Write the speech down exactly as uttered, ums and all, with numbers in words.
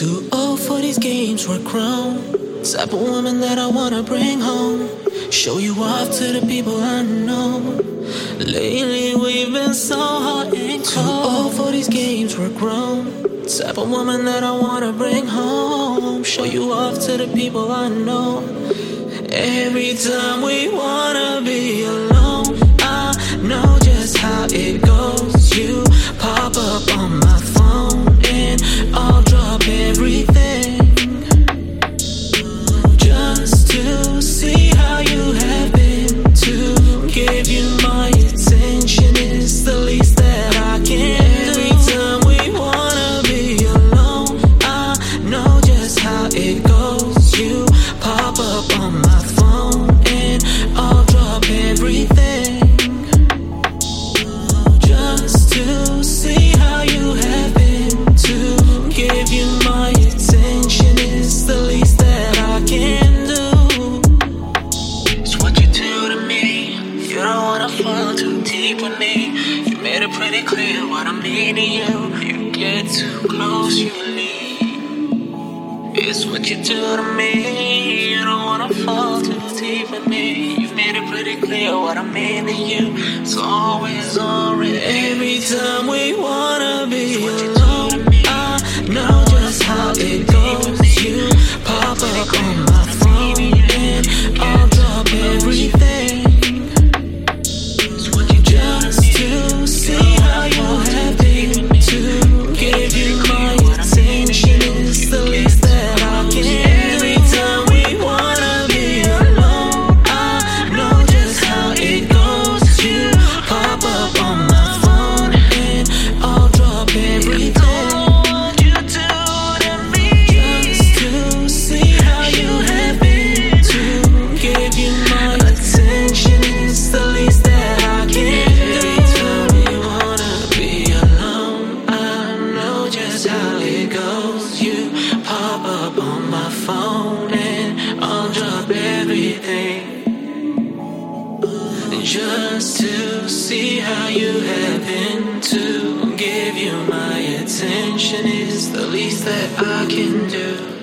Too old for these games, we're grown. Type of woman that I wanna bring home. Show you off to the people I know. Lately we've been so hot and cold. Too old for these games, we're grown. Type of woman that I wanna bring home. Show you off to the people I know. Every time we wanna be alone, I know just how it goes. You pop up on my phone and I'll drop everything just to see how you have been. To give you my attention is the least that I can. Every time we wanna be alone, I know just how it goes. You pop up on my phone and I'll drop everything just to see how you have been. To give you my attention is the least that I can do. It's what you do to me. You don't wanna fall too deep with me. You made it pretty clear what I mean to you. You get too close, you leave. It's what you do to me. You don't wanna fall too deep with me. You made it pretty clear what I mean to you. It's always already. Every time we wanna be alone, I know just how it goes. You pop up on my phone and I'll drop everything just to see how you have been. To give you my attention is the least that I can. Every time we wanna be alone, I know just how it goes. You pop up on my phone and I'll drop everything. What you do to me, just to see how you have been. To give you my attention is the least that I can. Every time we wanna be alone, I know just how it goes. You pop up on my phone and I'll drop everything just to see how you have been. To give you my attention is the least that I can do.